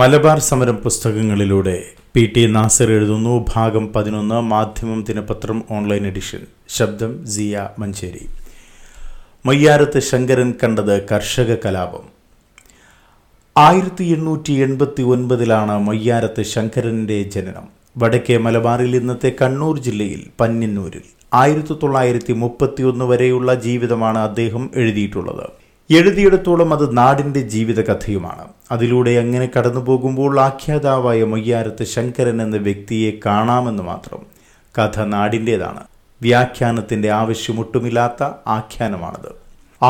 മലബാർ സമരം പുസ്തകങ്ങളിലൂടെ P T Nasar എഴുതുന്നു ഭാഗം 11 മാധ്യമം ദിനപത്രം ഓൺലൈൻ എഡിഷൻ. ശബ്ദം സിയ മഞ്ചേരി. മയ്യാരത്ത് ശങ്കരൻ കണ്ടത് കർഷക കലാപം. 1889 മയ്യാരത്ത് ശങ്കരൻ്റെ ജനനം. വടക്കേ മലബാറിൽ ഇന്നത്തെ കണ്ണൂർ ജില്ലയിൽ പന്ന്യന്നൂരിൽ 1931 വരെയുള്ള ജീവിതമാണ് അദ്ദേഹം എഴുതിയിട്ടുള്ളത്. എഴുതിയിടത്തോളം അത് നാടിൻ്റെ ജീവിതകഥയുമാണ്. അതിലൂടെ അങ്ങനെ കടന്നു പോകുമ്പോൾ ആഖ്യാതാവായ മയ്യാരത്ത് ശങ്കരൻ എന്ന വ്യക്തിയെ കാണാമെന്ന് മാത്രം. കഥ നാടിൻ്റേതാണ്, വ്യാഖ്യാനത്തിൻ്റെ ആവശ്യമൊട്ടുമില്ലാത്ത ആഖ്യാനമാണത്.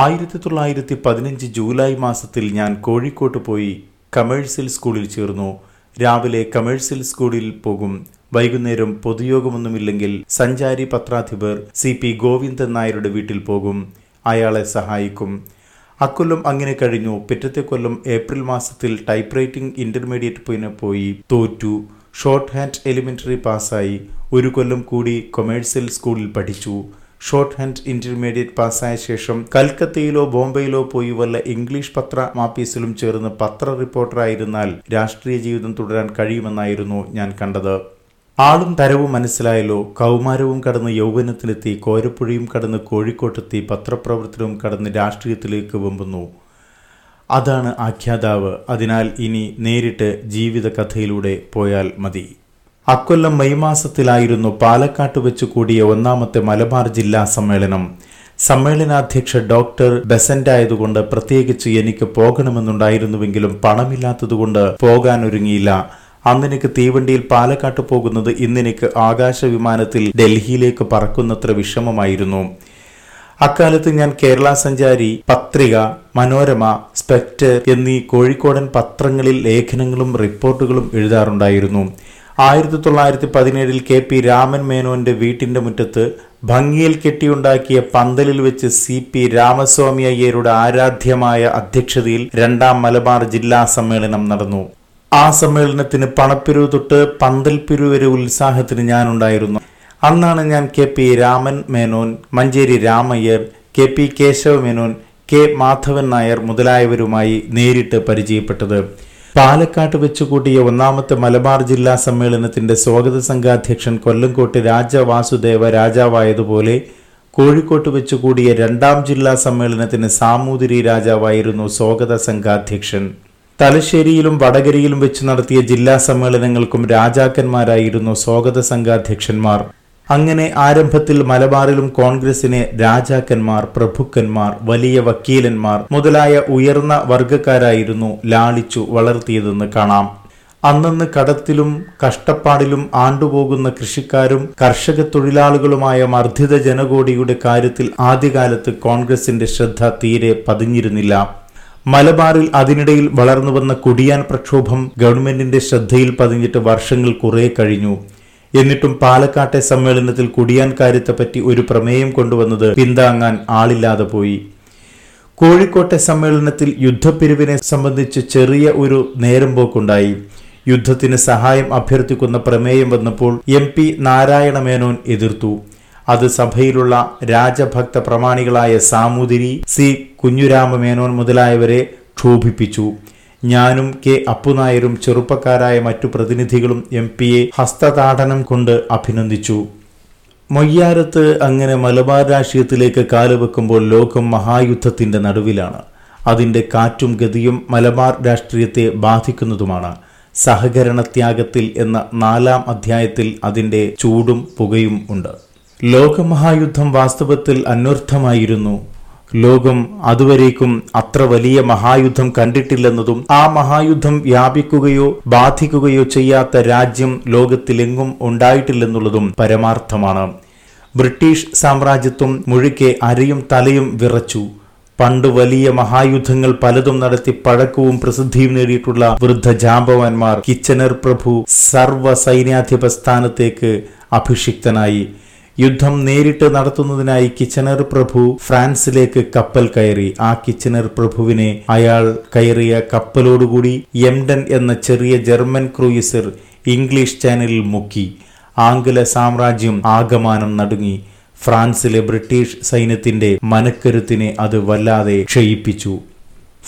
1915 ജൂലൈ മാസത്തിൽ ഞാൻ കോഴിക്കോട്ട് പോയി കമേഴ്സ്യൽ സ്കൂളിൽ ചേർന്നു. രാവിലെ കമേഴ്സ്യൽ സ്കൂളിൽ പോകും, വൈകുന്നേരം പൊതുയോഗമൊന്നുമില്ലെങ്കിൽ സഞ്ചാരി പത്രാധിപർ CP ഗോവിന്ദൻ നായരുടെ വീട്ടിൽ പോകും, അയാളെ സഹായിക്കും. അക്കൊല്ലം അങ്ങനെ കഴിഞ്ഞു. പിറ്റത്തെ കൊല്ലം ഏപ്രിൽ മാസത്തിൽ ടൈപ്പ്റൈറ്റിംഗ് ഇൻ്റർമീഡിയറ്റ് പോയി തോറ്റു. ഷോർട്ട് ഹാൻഡ് എലിമെൻ്ററി പാസ്സായി. ഒരു കൊല്ലം കൂടി കൊമേഴ്സ്യൽ സ്കൂളിൽ പഠിച്ചു. ഷോർട്ട് ഹാൻഡ് ഇൻ്റർമീഡിയറ്റ് പാസ്സായ ശേഷം കൽക്കത്തയിലോ ബോംബെയിലോ പോയി വല്ല ഇംഗ്ലീഷ് പത്ര മാപ്പീസിലും ചേർന്ന് പത്ര റിപ്പോർട്ടറായിരുന്നാൽ രാഷ്ട്രീയ ജീവിതം തുടരാൻ കഴിയുമെന്നായിരുന്നു ഞാൻ കണ്ടത്. ആളും തരവും മനസ്സിലായല്ലോ. കൗമാരവും കടന്ന് യൗവനത്തിലെത്തി, കോരപ്പുഴയും കടന്ന് കോഴിക്കോട്ടെത്തി, പത്രപ്രവർത്തനവും കടന്ന് രാഷ്ട്രീയത്തിലേക്ക് വെമ്പുന്നു. അതാണ് ആഖ്യാതാവ്. അതിനാൽ ഇനി നേരിട്ട് ജീവിതകഥയിലൂടെ പോയാൽ മതി. അക്കൊല്ലം മെയ് മാസത്തിലായിരുന്നു പാലക്കാട്ട് വെച്ച് കൂടിയ ഒന്നാമത്തെ മലബാർ ജില്ലാ സമ്മേളനം. സമ്മേളനാധ്യക്ഷ ഡോക്ടർ ബസൻ്റായതുകൊണ്ട് പ്രത്യേകിച്ച് എനിക്ക് പോകണമെന്നുണ്ടായിരുന്നുവെങ്കിലും പണമില്ലാത്തതുകൊണ്ട് പോകാനൊരുങ്ങിയില്ല. അന്നെനിക്ക് തീവണ്ടിയിൽ പാലക്കാട്ട് പോകുന്നത് ഇന്നെനിക്ക് ആകാശവിമാനത്തിൽ ഡൽഹിയിലേക്ക് പറക്കുന്നത്ര വിഷമമായിരുന്നു. അക്കാലത്ത് ഞാൻ കേരള സഞ്ചാരി, പത്രിക, മനോരമ, സ്പെക്ടർ എന്നീ കോഴിക്കോടൻ പത്രങ്ങളിൽ ലേഖനങ്ങളും റിപ്പോർട്ടുകളും എഴുതാറുണ്ടായിരുന്നു. 1917 KP Raman മേനോന്റെ വീട്ടിന്റെ മുറ്റത്ത് ഭംഗിയിൽ കെട്ടിയുണ്ടാക്കിയ പന്തലിൽ വെച്ച് CP രാമസ്വാമി അയ്യരുടെ ആരാധ്യമായ അധ്യക്ഷതയിൽ രണ്ടാം മലബാർ ജില്ലാ സമ്മേളനം നടന്നു. ആ സമ്മേളനത്തിന് പണപ്പിരിവ് തൊട്ട് പന്തൽ പിരിവ് വരെ ഉത്സാഹത്തിന് ഞാനുണ്ടായിരുന്നു. അന്നാണ് ഞാൻ KP Raman Menon, Manjeri Ramayyar, KP Keshav Menon, K Madhavan Nair മുതലായവരുമായി നേരിട്ട് പരിചയപ്പെട്ടത്. പാലക്കാട്ട് വെച്ചുകൂട്ടിയ ഒന്നാമത്തെ മലബാർ ജില്ലാ സമ്മേളനത്തിന്റെ സ്വാഗത സംഘാധ്യക്ഷൻ കൊല്ലംകോട്ട് രാജവാസുദേവ രാജാവായതുപോലെ കോഴിക്കോട്ട് വെച്ചുകൂടിയ രണ്ടാം ജില്ലാ സമ്മേളനത്തിന് സാമൂതിരി രാജാവായിരുന്നു സ്വാഗത സംഘാധ്യക്ഷൻ. തലശ്ശേരിയിലും വടകരയിലും വെച്ച് നടത്തിയ ജില്ലാ സമ്മേളനങ്ങൾക്കും രാജാക്കന്മാരായിരുന്നു സ്വാഗത സംഘാധ്യക്ഷന്മാർ. അങ്ങനെ ആരംഭത്തിൽ മലബാറിലും കോൺഗ്രസിനെ രാജാക്കന്മാർ, പ്രഭുക്കന്മാർ, വലിയ വക്കീലന്മാർ മുതലായ ഉയർന്ന വർഗക്കാരായിരുന്നു ലാളിച്ചു വളർത്തിയതെന്ന് കാണാം. അന്നന്ന് കടത്തിലും കഷ്ടപ്പാടിലും ആണ്ടുപോകുന്ന കൃഷിക്കാരും കർഷക തൊഴിലാളികളുമായ മർദ്ദിത ജനകോടിയുടെ കാര്യത്തിൽ ആദ്യകാലത്ത് കോൺഗ്രസിന്റെ ശ്രദ്ധ തീരെ പതിഞ്ഞിരുന്നില്ല. മലബാറിൽ അതിനിടയിൽ വളർന്നുവന്ന കുടിയാൻ പ്രക്ഷോഭം ഗവൺമെന്റിന്റെ ശ്രദ്ധയിൽ പതിഞ്ഞിട്ട് വർഷങ്ങൾ കുറേ കഴിഞ്ഞു. എന്നിട്ടും പാലക്കാട്ടെ സമ്മേളനത്തിൽ കുടിയാൻ കാര്യത്തെപ്പറ്റി ഒരു പ്രമേയം കൊണ്ടുവന്നത് പിന്താങ്ങാൻ ആളില്ലാതെ പോയി. കോഴിക്കോട്ടെ സമ്മേളനത്തിൽ യുദ്ധപ്പിരിവിനെ സംബന്ധിച്ച് ചെറിയ ഒരു നേരമ്പോക്കുണ്ടായി. യുദ്ധത്തിന് സഹായം അഭ്യർത്ഥിക്കുന്ന പ്രമേയം വന്നപ്പോൾ MP Narayana മേനോൻ എതിർത്തു. അത് സഭയിലുള്ള രാജഭക്ത പ്രമാണികളായ സാമൂതിരി, C Kunyurama മേനോൻ മുതലായവരെ ക്ഷോഭിപ്പിച്ചു. ഞാനും K Appunayarum ചെറുപ്പക്കാരായ മറ്റു പ്രതിനിധികളും MP യെ ഹസ്തതാടനം കൊണ്ട് അഭിനന്ദിച്ചു. മൊയ്യാരത്ത് അങ്ങനെ മലബാർ രാഷ്ട്രീയത്തിലേക്ക് കാലുവെക്കുമ്പോൾ ലോകം മഹായുദ്ധത്തിൻ്റെ നടുവിലാണ്. അതിൻ്റെ കാറ്റും ഗതിയും മലബാർ രാഷ്ട്രീയത്തെ ബാധിക്കുന്നതുമാണ്. സഹകരണത്യാഗത്തിൽ എന്ന 4ാം അധ്യായത്തിൽ അതിൻ്റെ ചൂടും പുകയും ഉണ്ട്. ലോകമഹായുദ്ധം വാസ്തവത്തിൽ അന്വർത്ഥമായിരുന്നു. ലോകം അതുവരേക്കും അത്ര വലിയ മഹായുദ്ധം കണ്ടിട്ടില്ലെന്നതും ആ മഹായുദ്ധം വ്യാപിക്കുകയോ ബാധിക്കുകയോ ചെയ്യാത്ത രാജ്യം ലോകത്തിലെങ്ങും ഉണ്ടായിട്ടില്ലെന്നുള്ളതും പരമാർത്ഥമാണ്. ബ്രിട്ടീഷ് സാമ്രാജ്യത്വം മുഴുക്കെ അരയും തലയും വിറച്ചു. പണ്ട് വലിയ മഹായുദ്ധങ്ങൾ പലതും നടത്തി പഴക്കവും പ്രസിദ്ധിയും നേടിയിട്ടുള്ള വൃദ്ധ ജാമ്പവാന്മാർ കിച്ചനർ പ്രഭു സർവ്വ സൈന്യാധിപ സ്ഥാനത്തേക്ക് അഭിഷിക്തനായി. യുദ്ധം നേരിട്ട് നടത്തുന്നതിനായി കിച്ചനർ പ്രഭു ഫ്രാൻസിലേക്ക് കപ്പൽ കയറി. ആ കിച്ചനർ പ്രഭുവിനെ അയാൾ കയറിയ കപ്പലോടുകൂടി എംഡൻ എന്ന ചെറിയ ജർമ്മൻ ക്രൂയിസർ ഇംഗ്ലീഷ് ചാനലിൽ മുക്കി. ആംഗല സാമ്രാജ്യം ആകമാനം നടുങ്ങി. ഫ്രാൻസിലെ ബ്രിട്ടീഷ് സൈന്യത്തിന്റെ മനക്കരുത്തിനെ അത് വല്ലാതെ ക്ഷയിപ്പിച്ചു.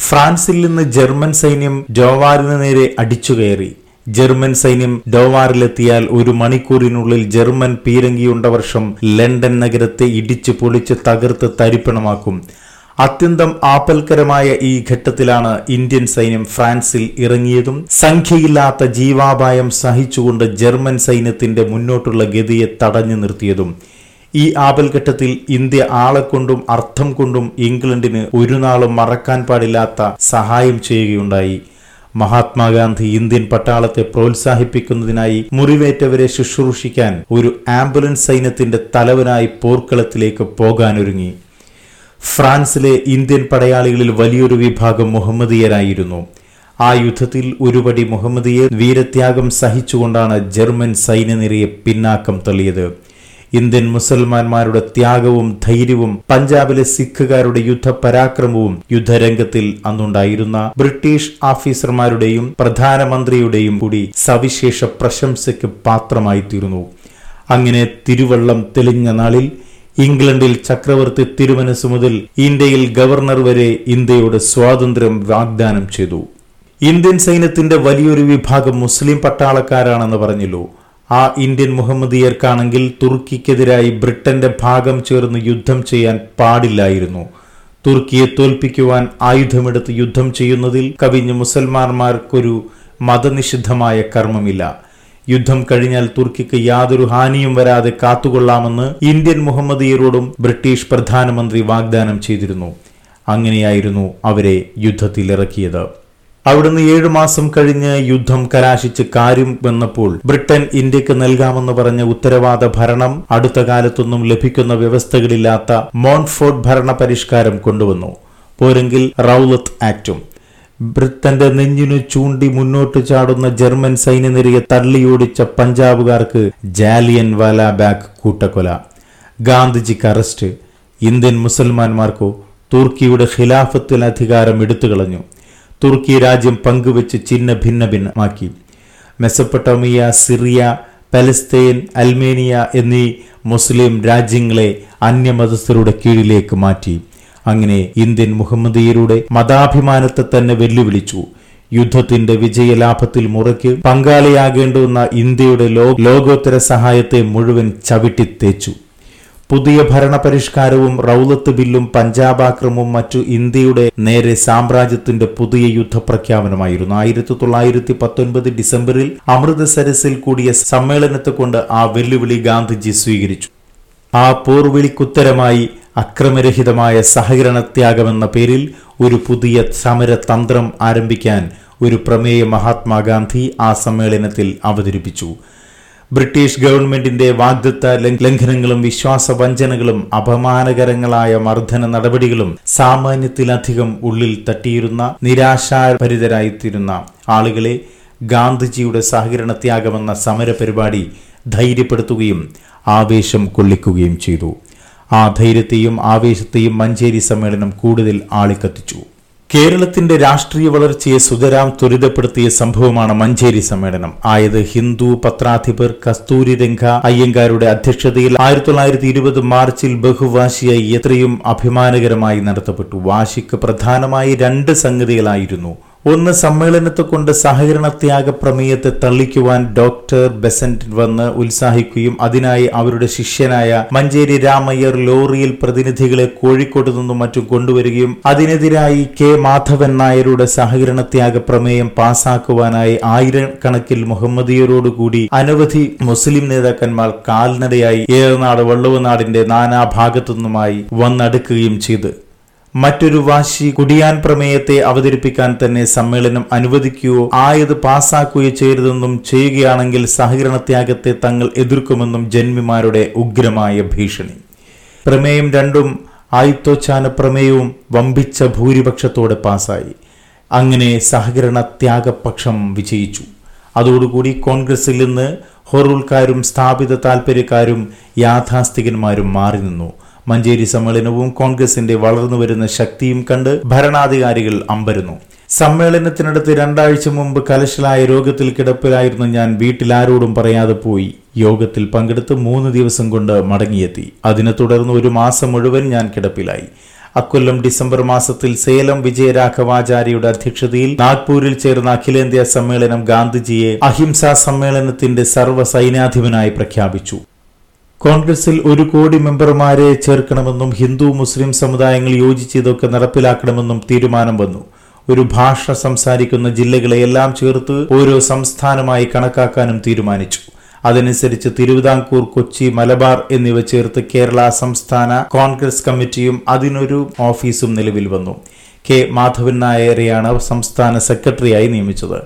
ഫ്രാൻസിൽ നിന്ന് ജർമ്മൻ സൈന്യം ഡോവാറിന് നേരെ അടിച്ചുകയറി. ജർമ്മൻ സൈന്യം ഡോവാറിലെത്തിയാൽ ഒരു മണിക്കൂറിനുള്ളിൽ ജർമ്മൻ പീരങ്കിയുണ്ട വർഷം ലണ്ടൻ നഗരത്തെ ഇടിച്ചു പൊളിച്ച് തകർത്ത് തരിപ്പണമാക്കും. അത്യന്തം ആപൽക്കരമായ ഈ ഘട്ടത്തിലാണ് ഇന്ത്യൻ സൈന്യം ഫ്രാൻസിൽ ഇറങ്ങിയതും സംഖ്യയില്ലാത്ത ജീവാപായം സഹിച്ചുകൊണ്ട് ജർമ്മൻ സൈന്യത്തിന്റെ മുന്നോട്ടുള്ള ഗതിയെ തടഞ്ഞു നിർത്തിയതും. ഈ ആപൽഘട്ടത്തിൽ ഇന്ത്യ ആളെക്കൊണ്ടും അർത്ഥം കൊണ്ടും ഇംഗ്ലണ്ടിന് ഒരു നാളും മറക്കാൻ പാടില്ലാത്ത സഹായം ചെയ്യുകയുണ്ടായി. മഹാത്മാഗാന്ധി ഇന്ത്യൻ പട്ടാളത്തെ പ്രോത്സാഹിപ്പിക്കുന്നതിനായി മുറിവേറ്റവരെ ശുശ്രൂഷിക്കാൻ ഒരു ആംബുലൻസ് സൈന്യത്തിന്റെ തലവനായി പോർക്കളത്തിലേക്ക് പോകാനൊരുങ്ങി. ഫ്രാൻസിലെ ഇന്ത്യൻ പടയാളികളിൽ വലിയൊരു വിഭാഗം മുഹമ്മദിയരായിരുന്നു. ആ യുദ്ധത്തിൽ ഒരുപടി മുഹമ്മദിയർ വീരത്യാഗം സഹിച്ചുകൊണ്ടാണ് ജർമ്മൻ സൈന്യനിരയെ പിന്നാക്കം തള്ളിയത്. ഇന്ത്യൻ മുസൽമാന്മാരുടെ ത്യാഗവും ധൈര്യവും പഞ്ചാബിലെ സിഖുകാരുടെ യുദ്ധപരാക്രമവും യുദ്ധരംഗത്തിൽ അന്നുണ്ടായിരുന്ന ബ്രിട്ടീഷ് ഓഫീസർമാരുടെയും പ്രധാനമന്ത്രിയുടെയും കൂടി സവിശേഷ പ്രശംസയ്ക്ക് പാത്രമായിത്തീർന്നു. അങ്ങനെ തിരുവള്ളം തെളിഞ്ഞ നാളിൽ ഇംഗ്ലണ്ടിൽ ചക്രവർത്തി തിരുമനസ് മുതൽ ഇന്ത്യയിൽ ഗവർണർ വരെ ഇന്ത്യയുടെ സ്വാതന്ത്ര്യം വാഗ്ദാനം ചെയ്തു. ഇന്ത്യൻ സൈന്യത്തിന്റെ വലിയൊരു വിഭാഗം മുസ്ലിം പട്ടാളക്കാരാണെന്ന് പറഞ്ഞല്ലോ. ആ ഇന്ത്യൻ മുഹമ്മദിയർക്കാണെങ്കിൽ തുർക്കിക്കെതിരായി ബ്രിട്ടന്റെ ഭാഗം ചേർന്ന് യുദ്ധം ചെയ്യാൻ പാടില്ലായിരുന്നു. തുർക്കിയെ തോൽപ്പിക്കുവാൻ ആയുധമെടുത്ത് യുദ്ധം ചെയ്യുന്നതിൽ കവിഞ്ഞ മുസൽമാന്മാർക്കൊരു മതനിഷിദ്ധമായ കർമ്മമില്ല. യുദ്ധം കഴിഞ്ഞാൽ തുർക്കിക്ക് യാതൊരു ഹാനിയും വരാതെ കാത്തുകൊള്ളാമെന്ന് ഇന്ത്യൻ മുഹമ്മദിയരോടും ബ്രിട്ടീഷ് പ്രധാനമന്ത്രി വാഗ്ദാനം ചെയ്തിരുന്നു. അങ്ങനെയായിരുന്നു അവരെ യുദ്ധത്തിലിറക്കിയത്. അവിടുന്ന് 7 മാസം കഴിഞ്ഞ് യുദ്ധം കലാശിച്ച് കാര്യം വന്നപ്പോൾ ബ്രിട്ടൻ ഇന്ത്യക്ക് നൽകാമെന്ന് പറഞ്ഞ ഉത്തരവാദ ഭരണം അടുത്ത കാലത്തൊന്നും ലഭിക്കുന്ന വ്യവസ്ഥകളില്ലാത്ത മോൺട്ഫോർട്ട് ഭരണ പരിഷ്കാരം കൊണ്ടുവന്നു. പോരെങ്കിൽ റൗലത്ത് ആക്റ്റും. ബ്രിട്ടന്റെ നെഞ്ചിനു ചൂണ്ടി മുന്നോട്ട് ചാടുന്ന ജർമ്മൻ സൈന്യനിരയെ തള്ളിയോടിച്ച പഞ്ചാബുകാർക്ക് ജാലിയൻ വാലാബാഗ് കൂട്ടക്കൊല, ഗാന്ധിജിക്ക് അറസ്റ്റ്. ഇന്ത്യൻ മുസൽമാന്മാർക്കോ തുർക്കിയുടെ ഖിലാഫത്തിൽ അധികാരം എടുത്തുകളഞ്ഞു. തുർക്കി രാജ്യം പങ്കുവെച്ച് ഛിന്നഭിന്നമാക്കി. മെസൊപ്പൊട്ടേമിയ, സിറിയ, പലസ്തീൻ, അൽമേനിയ എന്നീ മുസ്ലിം രാജ്യങ്ങളെ അന്യമതസ്ഥരുടെ കീഴിലേക്ക് മാറ്റി. അങ്ങനെ ഇന്ത്യൻ മുഹമ്മദിയരുടെ മതാഭിമാനത്തെ തന്നെ വെല്ലുവിളിച്ചു. യുദ്ധത്തിന്റെ വിജയലാഭത്തിൽ മുറയ്ക്ക് പങ്കാളിയാകേണ്ടുന്ന ഇന്ത്യയുടെ ലോകോത്തര സഹായത്തെ മുഴുവൻ ചവിട്ടി തേച്ചു. പുതിയ ഭരണപരിഷ്കാരവും റൗലത്ത് ബില്ലും പഞ്ചാബ് ആക്രമവും മറ്റു ഇന്ത്യയുടെ നേരെ സാമ്രാജ്യത്തിന്റെ പുതിയ യുദ്ധപ്രഖ്യാപനമായിരുന്നു. 1919 ഡിസംബറിൽ അമൃതസരസിൽ കൂടിയ സമ്മേളനത്തെ കൊണ്ട് ആ വെല്ലുവിളി ഗാന്ധിജി സ്വീകരിച്ചു. ആ പോർവിളിക്കുത്തരമായി അക്രമരഹിതമായ സഹകരണത്യാഗമെന്ന പേരിൽ ഒരു പുതിയ സമരതന്ത്രം ആരംഭിക്കാൻ ഒരു പ്രമേയം മഹാത്മാഗാന്ധി ആ സമ്മേളനത്തിൽ അവതരിപ്പിച്ചു. ബ്രിട്ടീഷ് ഗവൺമെന്റിന്റെ വാഗ്ദത്ത ലംഘനങ്ങളും വിശ്വാസവഞ്ചനകളും അപമാനകരങ്ങളായ മർദ്ദന നടപടികളും സാമാന്യത്തിലധികം ഉള്ളിൽ തട്ടിയിരുന്ന നിരാശാഭരിതരായിത്തീരുന്ന ആളുകളെ ഗാന്ധിജിയുടെ സഹകരണത്യാഗമെന്ന സമരപരിപാടി ധൈര്യപ്പെടുത്തുകയും ആവേശം കൊള്ളിക്കുകയും ചെയ്തു. ആ ധൈര്യത്തെയും ആവേശത്തെയും മഞ്ചേരി സമ്മേളനം കൂടുതൽ ആളിക്കത്തിച്ചു. കേരളത്തിന്റെ രാഷ്ട്രീയ വളർച്ചയെ സുതരാം ത്വരിതപ്പെടുത്തിയ സംഭവമാണ് മഞ്ചേരി സമ്മേളനം ആയത്. ഹിന്ദു പത്രാധിപർ കസ്തൂരിരംഗ അയ്യങ്കാരുടെ അധ്യക്ഷതയിൽ 1920 മാർച്ചിൽ ബഹുവാശിയായി എത്രയും അഭിമാനകരമായി നടത്തപ്പെട്ടു. വാശിക്ക് പ്രധാനമായി 2 സംഗതികളായിരുന്നു. ഒന്ന്, സമ്മേളനത്തെ കൊണ്ട് സഹകരണത്യാഗ പ്രമേയത്തെ തള്ളിക്കുവാൻ ഡോക്ടർ ബെസന്റ് വന്ന് ഉത്സാഹിക്കുകയും അതിനായി അവരുടെ ശിഷ്യനായ മഞ്ചേരി രാമയ്യർ ലോറിയിൽ പ്രതിനിധികളെ കോഴിക്കോട് നിന്നും മറ്റും കൊണ്ടുവരികയും അതിനെതിരായി കെ മാധവൻ നായരുടെ സഹകരണത്യാഗ പ്രമേയം പാസാക്കുവാനായി ആയിരക്കണക്കിൽ മുഹമ്മദിയരോടുകൂടി അനവധി മുസ്ലിം നേതാക്കന്മാർ കാൽനടയായി ഏറനാട് വള്ളുവനാടിന്റെ നാനാഭാഗത്തു നിന്നുമായി വന്നടുക്കുകയും ചെയ്ത്. മറ്റൊരു വാശി, കുടിയാൻ പ്രമേയത്തെ അവതരിപ്പിക്കാൻ തന്നെ സമ്മേളനം അനുവദിക്കുകയോ ആയത് പാസാക്കുകയോ ചെയ്യരുതെന്നും ചെയ്യുകയാണെങ്കിൽ സഹകരണത്യാഗത്തെ തങ്ങൾ എതിർക്കുമെന്നും ജന്മിമാരുടെ ഉഗ്രമായ ഭീഷണി. പ്രമേയം 2 ആയിത്തോച്ചാന പ്രമേയവും വമ്പിച്ച ഭൂരിപക്ഷത്തോടെ പാസായി. അങ്ങനെ സഹകരണത്യാഗപക്ഷം വിജയിച്ചു. അതോടുകൂടി കോൺഗ്രസിൽ നിന്ന് ഹൊറൂൾക്കാരും സ്ഥാപിത താൽപ്പര്യക്കാരും യാഥാസ്ഥികന്മാരും മാറി നിന്നു. മഞ്ചേരി സമ്മേളനവും കോൺഗ്രസിന്റെ വളർന്നുവരുന്ന ശക്തിയും കണ്ട് ഭരണാധികാരികൾ അമ്പരന്നു. സമ്മേളനത്തിനടുത്ത് 2 ആഴ്ച മുമ്പ് കലശലായ രോഗത്തിൽ കിടപ്പിലായിരുന്നു ഞാൻ. വീട്ടിലാരോടും പറയാതെ പോയി. യോഗത്തിൽ പങ്കെടുത്ത് 3 ദിവസം കൊണ്ട് മടങ്ങിയെത്തി. അതിനെ തുടർന്ന് 1 മാസം മുഴുവൻ ഞാൻ കിടപ്പിലായി. അക്കൊല്ലം ഡിസംബർ മാസത്തിൽ സേലം വിജയരാഘവാചാര്യയുടെ അധ്യക്ഷതയിൽ നാഗ്പൂരിൽ ചേർന്ന അഖിലേന്ത്യാ സമ്മേളനം ഗാന്ധിജിയെ അഹിംസാ സമ്മേളനത്തിന്റെ സർവ്വ സൈന്യാധിപനായി പ്രഖ്യാപിച്ചു. കോൺഗ്രസിൽ 1 കോടി മെമ്പർമാരെ ചേർക്കണമെന്നും ഹിന്ദു മുസ്ലിം സമുദായങ്ങൾ യോജിച്ചതൊക്കെ നടപ്പിലാക്കണമെന്നും തീരുമാനം വന്നു. ഒരു ഭാഷ സംസാരിക്കുന്ന ജില്ലകളെ എല്ലാം ചേർത്ത് ഓരോ സംസ്ഥാനമായി കണക്കാക്കാനും തീരുമാനിച്ചു. അതനുസരിച്ച് തിരുവിതാംകൂർ, കൊച്ചി, മലബാർ എന്നിവ ചേർത്ത് കേരള സംസ്ഥാന കോൺഗ്രസ് കമ്മിറ്റിയും അതിനൊരു ഓഫീസും നിലവിൽ വന്നു. കെ മാധവൻ നായരെയാണ് സംസ്ഥാന സെക്രട്ടറിയായി നിയമിച്ചത്.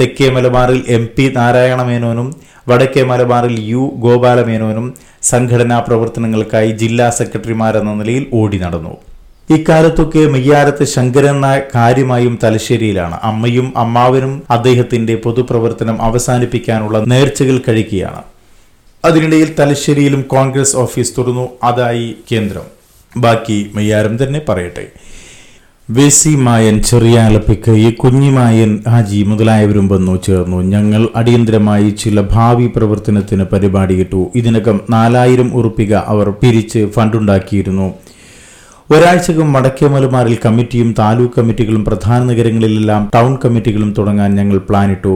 തെക്കേ മലബാറിൽ MP നാരായണ മേനോനും വടക്കേ മലബാറിൽ U ഗോപാലമേനോനും സംഘടനാ പ്രവർത്തനങ്ങൾക്കായി ജില്ലാ സെക്രട്ടറിമാരെന്ന നിലയിൽ ഓടി നടന്നു. ഇക്കാലത്തൊക്കെ മെയ്യാരത്ത് ശങ്കരൻ നായർ കാര്യമായും തലശ്ശേരിയിലാണ്. അമ്മയും അമ്മാവനും അദ്ദേഹത്തിന്റെ പൊതുപ്രവർത്തനം അവസാനിപ്പിക്കാനുള്ള നേർച്ചകൾ കഴിക്കുകയാണ്. അതിനിടയിൽ തലശ്ശേരിയിലും കോൺഗ്രസ് ഓഫീസ് തുറന്നു. അതായി കേന്ദ്രം. ബാക്കി മെയ്യാരം തന്നെ പറയട്ടെ. വെസി മായൻ, ചെറിയാലപ്പിക്ക് കുഞ്ഞിമായൻ ഹാജി മുതലായവരും വന്നു ചേർന്നു. ഞങ്ങൾ അടിയന്തരമായി ചില ഭാവി പ്രവർത്തനത്തിന് പരിപാടിയിട്ടു. ഇതിനകം 4000 ഉറുപ്പിക അവർ പിരിച്ച് ഫണ്ടുണ്ടാക്കിയിരുന്നു. ഒരാഴ്ചക്കും വടക്കേ മലബാറിൽ കമ്മിറ്റിയും താലൂക്ക് കമ്മിറ്റികളും പ്രധാന നഗരങ്ങളിലെല്ലാം ടൗൺ കമ്മിറ്റികളും തുടങ്ങാൻ ഞങ്ങൾ പ്ലാനിട്ടു.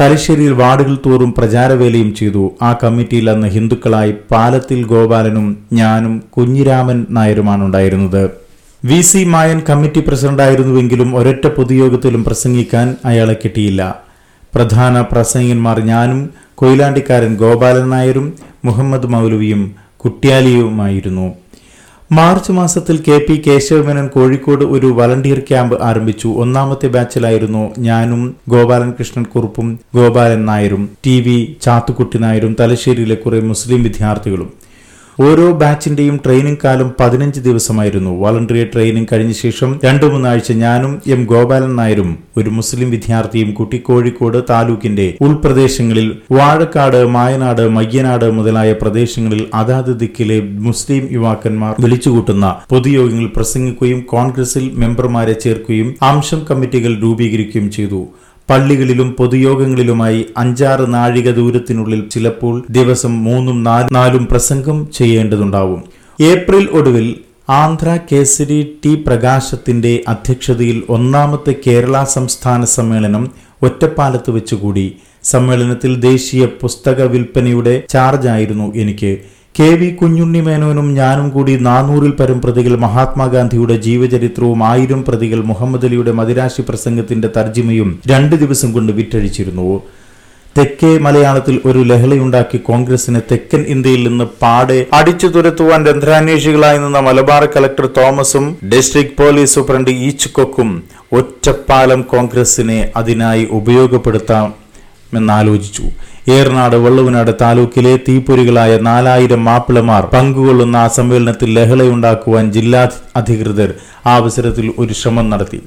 തലശ്ശേരിയിൽ വാർഡുകൾ തോറും പ്രചാരവേലയും ചെയ്തു. ആ കമ്മിറ്റിയിൽ അന്ന് ഹിന്ദുക്കളായി പാലത്തിൽ ഗോപാലനും ഞാനും കുഞ്ഞിരാമൻ നായരുമാണുണ്ടായിരുന്നത്. VC മായൻ കമ്മിറ്റി പ്രസിഡന്റായിരുന്നുവെങ്കിലും ഒരൊറ്റ പൊതുയോഗത്തിലും പ്രസംഗിക്കാൻ അയാളെ കിട്ടിയില്ല. പ്രധാന പ്രസംഗകന്മാർ ഞാനും കൊയിലാണ്ടിക്കാരൻ ഗോപാലൻ നായരും മുഹമ്മദ് മൗലവിയും കുട്ടിയാലിയുമായിരുന്നു. മാർച്ച് മാസത്തിൽ KP കേശവമേനോൻ കോഴിക്കോട് ഒരു വളണ്ടിയർ ക്യാമ്പ് ആരംഭിച്ചു. ഒന്നാമത്തെ ബാച്ചിലായിരുന്നു ഞാനും ഗോപാലൻ കൃഷ്ണൻ കുറുപ്പും ഗോപാലൻ നായരും TV ചാത്തുക്കുട്ടി നായരും തലശ്ശേരിയിലെ കുറെ മുസ്ലിം വിദ്യാർത്ഥികളും. ഓരോ ബാച്ചിന്റെയും ട്രെയിനിങ് കാലം 15 ദിവസമായിരുന്നു. വളണ്ടിയർ ട്രെയിനിങ് കഴിഞ്ഞ ശേഷം 2-3 ആഴ്ച ഞാനും M ഗോപാലൻ നായരും ഒരു മുസ്ലിം വിദ്യാർത്ഥിയും കൂട്ടി കോഴിക്കോട് താലൂക്കിന്റെ ഉൾപ്രദേശങ്ങളിൽ വാഴക്കാട്, മായനാട്, മയ്യനാട് മുതലായ പ്രദേശങ്ങളിൽ അതാത് ദിക്കിലെ മുസ്ലിം യുവാക്കന്മാർ വിളിച്ചുകൂട്ടുന്ന പൊതുയോഗങ്ങളിൽ പ്രസംഗിക്കുകയും കോൺഗ്രസിൽ മെമ്പർമാരെ ചേർക്കുകയും അംശം കമ്മിറ്റികൾ രൂപീകരിക്കുകയും ചെയ്തു. പള്ളികളിലും പൊതുയോഗങ്ങളിലുമായി 5-6 നാഴിക ദൂരത്തിനുള്ളിൽ ചിലപ്പോൾ ദിവസം 3-4 പ്രസംഗം ചെയ്യേണ്ടതുണ്ടാവും. ഏപ്രിൽ ഒടുവിൽ ആന്ധ്ര കേസരി T പ്രകാശത്തിന്റെ അധ്യക്ഷതയിൽ 1ാമത്തെ കേരള സംസ്ഥാന സമ്മേളനം ഒറ്റപ്പാലത്ത് വെച്ചുകൂടി. സമ്മേളനത്തിൽ ദേശീയ പുസ്തക വിൽപ്പനയുടെ ചാർജായിരുന്നു എനിക്ക്. KV കുഞ്ഞുണ്ണി മേനോനും ഞാനും കൂടി 400-ൽ പരം പ്രതികൾ മഹാത്മാഗാന്ധിയുടെ ജീവചരിത്രവും 1000 പ്രതികൾ മുഹമ്മദ് അലിയുടെ മദിരാശി പ്രസംഗത്തിന്റെ തർജിമയും 2 ദിവസം കൊണ്ട് വിറ്റഴിച്ചിരുന്നു. തെക്കേ മലയാളത്തിൽ ഒരു ലഹളയുണ്ടാക്കി കോൺഗ്രസിനെ തെക്കൻ ഇന്ത്യയിൽ നിന്ന് പാടെ അടിച്ചു തുരത്തുവാൻ രന്ധ്രാന്വേഷികളായി നിന്ന മലബാർ കളക്ടർ തോമസും ഡിസ്ട്രിക്ട് പോലീസ് സൂപ്രണ്ട് ഈച്ചുകൊക്കും ഒറ്റപ്പാലം കോൺഗ്രസിനെ അതിനായി ഉപയോഗപ്പെടുത്താമെന്നാലോചിച്ചു. ഏറനാട്, വള്ളുവനാട് താലൂക്കിലെ തീപ്പൊരികളായ 4000 മാപ്പിളമാർ പങ്കുകൊള്ളുന്ന ആ സമ്മേളനത്തിൽ ലഹളയുണ്ടാക്കുവാൻ ജില്ലാ അധികൃതർ ആ അവസരത്തിൽ ഒരു ശ്രമം നടത്തി.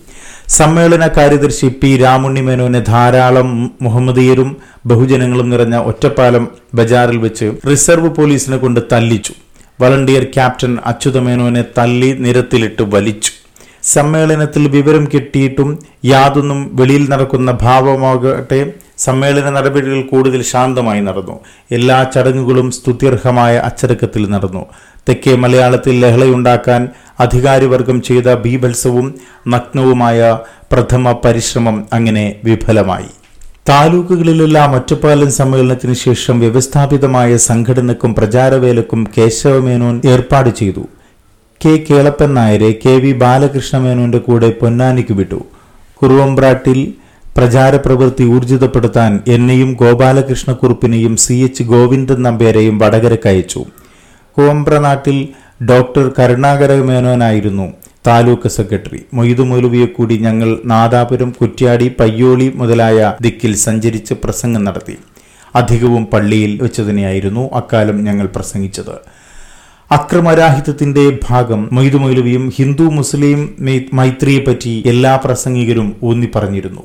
സമ്മേളന കാര്യദർശി P രാമുണ്ണി മേനോനെ ധാരാളം മുഹമ്മദീയരും ബഹുജനങ്ങളും നിറഞ്ഞ ഒറ്റപ്പാലം ബജാറിൽ വെച്ച് റിസർവ് പോലീസിനെ കൊണ്ട് തല്ലിച്ചു. വളണ്ടിയർ ക്യാപ്റ്റൻ അച്യുതമേനോനെ തല്ലി നിരത്തിലിട്ട് വലിച്ചു. സമ്മേളനത്തിൽ വിവരം കിട്ടിയിട്ടും യാതൊന്നും വെളിയിൽ നടക്കുന്ന ഭാവമാകട്ടെ, സമ്മേളന നടപടികൾ കൂടുതൽ ശാന്തമായി നടന്നു. എല്ലാ ചടങ്ങുകളും സ്തുത്യർഹമായ അച്ചടക്കത്തിൽ നടന്നു. തെക്കേ മലയാളത്തിൽ ലഹളയുണ്ടാക്കാൻ അധികാരിവർഗം ചെയ്ത ബീഭത്സവും നഗ്നവുമായ പ്രഥമ പരിശ്രമം അങ്ങനെ വിഫലമായി. താലൂക്കുകളിലെല്ലാം ഒറ്റപ്പാലം സമ്മേളനത്തിന് ശേഷം വ്യവസ്ഥാപിതമായ സംഘടനക്കും പ്രചാരവേലക്കും കേശവമേനോൻ ഏർപ്പാട് ചെയ്തു. K കേളപ്പൻ നായരെ KV ബാലകൃഷ്ണമേനോന്റെ കൂടെ പൊന്നാനിക്ക് വിട്ടു. കുറുവമ്പ്രാട്ടിൽ പ്രചാരപ്രവൃത്തി ഊർജിതപ്പെടുത്താൻ എന്നെയും ഗോപാലകൃഷ്ണക്കുറുപ്പിനെയും CH ഗോവിന്ദൻ നമ്പ്യാരെയും വടകരക്കയച്ചു. കോമ്പ്രനാട്ടിൽ ഡോക്ടർ കരുണാകര മേനോനായിരുന്നു താലൂക്ക് സെക്രട്ടറി. മൊയ്തു മൗലവിയെ കൂടി ഞങ്ങൾ നാദാപുരം, കുറ്റ്യാടി, പയ്യോളി മുതലായ ദിക്കിൽ സഞ്ചരിച്ച് പ്രസംഗം നടത്തി. അധികവും പള്ളിയിൽ വെച്ച് തന്നെയായിരുന്നു അക്കാലം ഞങ്ങൾ പ്രസംഗിച്ചത്. അക്രമരാഹിത്യത്തിന്റെ ഭാഗം മൊയ്തു മൗലവിയും ഹിന്ദു മുസ്ലിം മൈത്രിയെപ്പറ്റി എല്ലാ പ്രസംഗികരും ഊന്നി പറഞ്ഞിരുന്നു.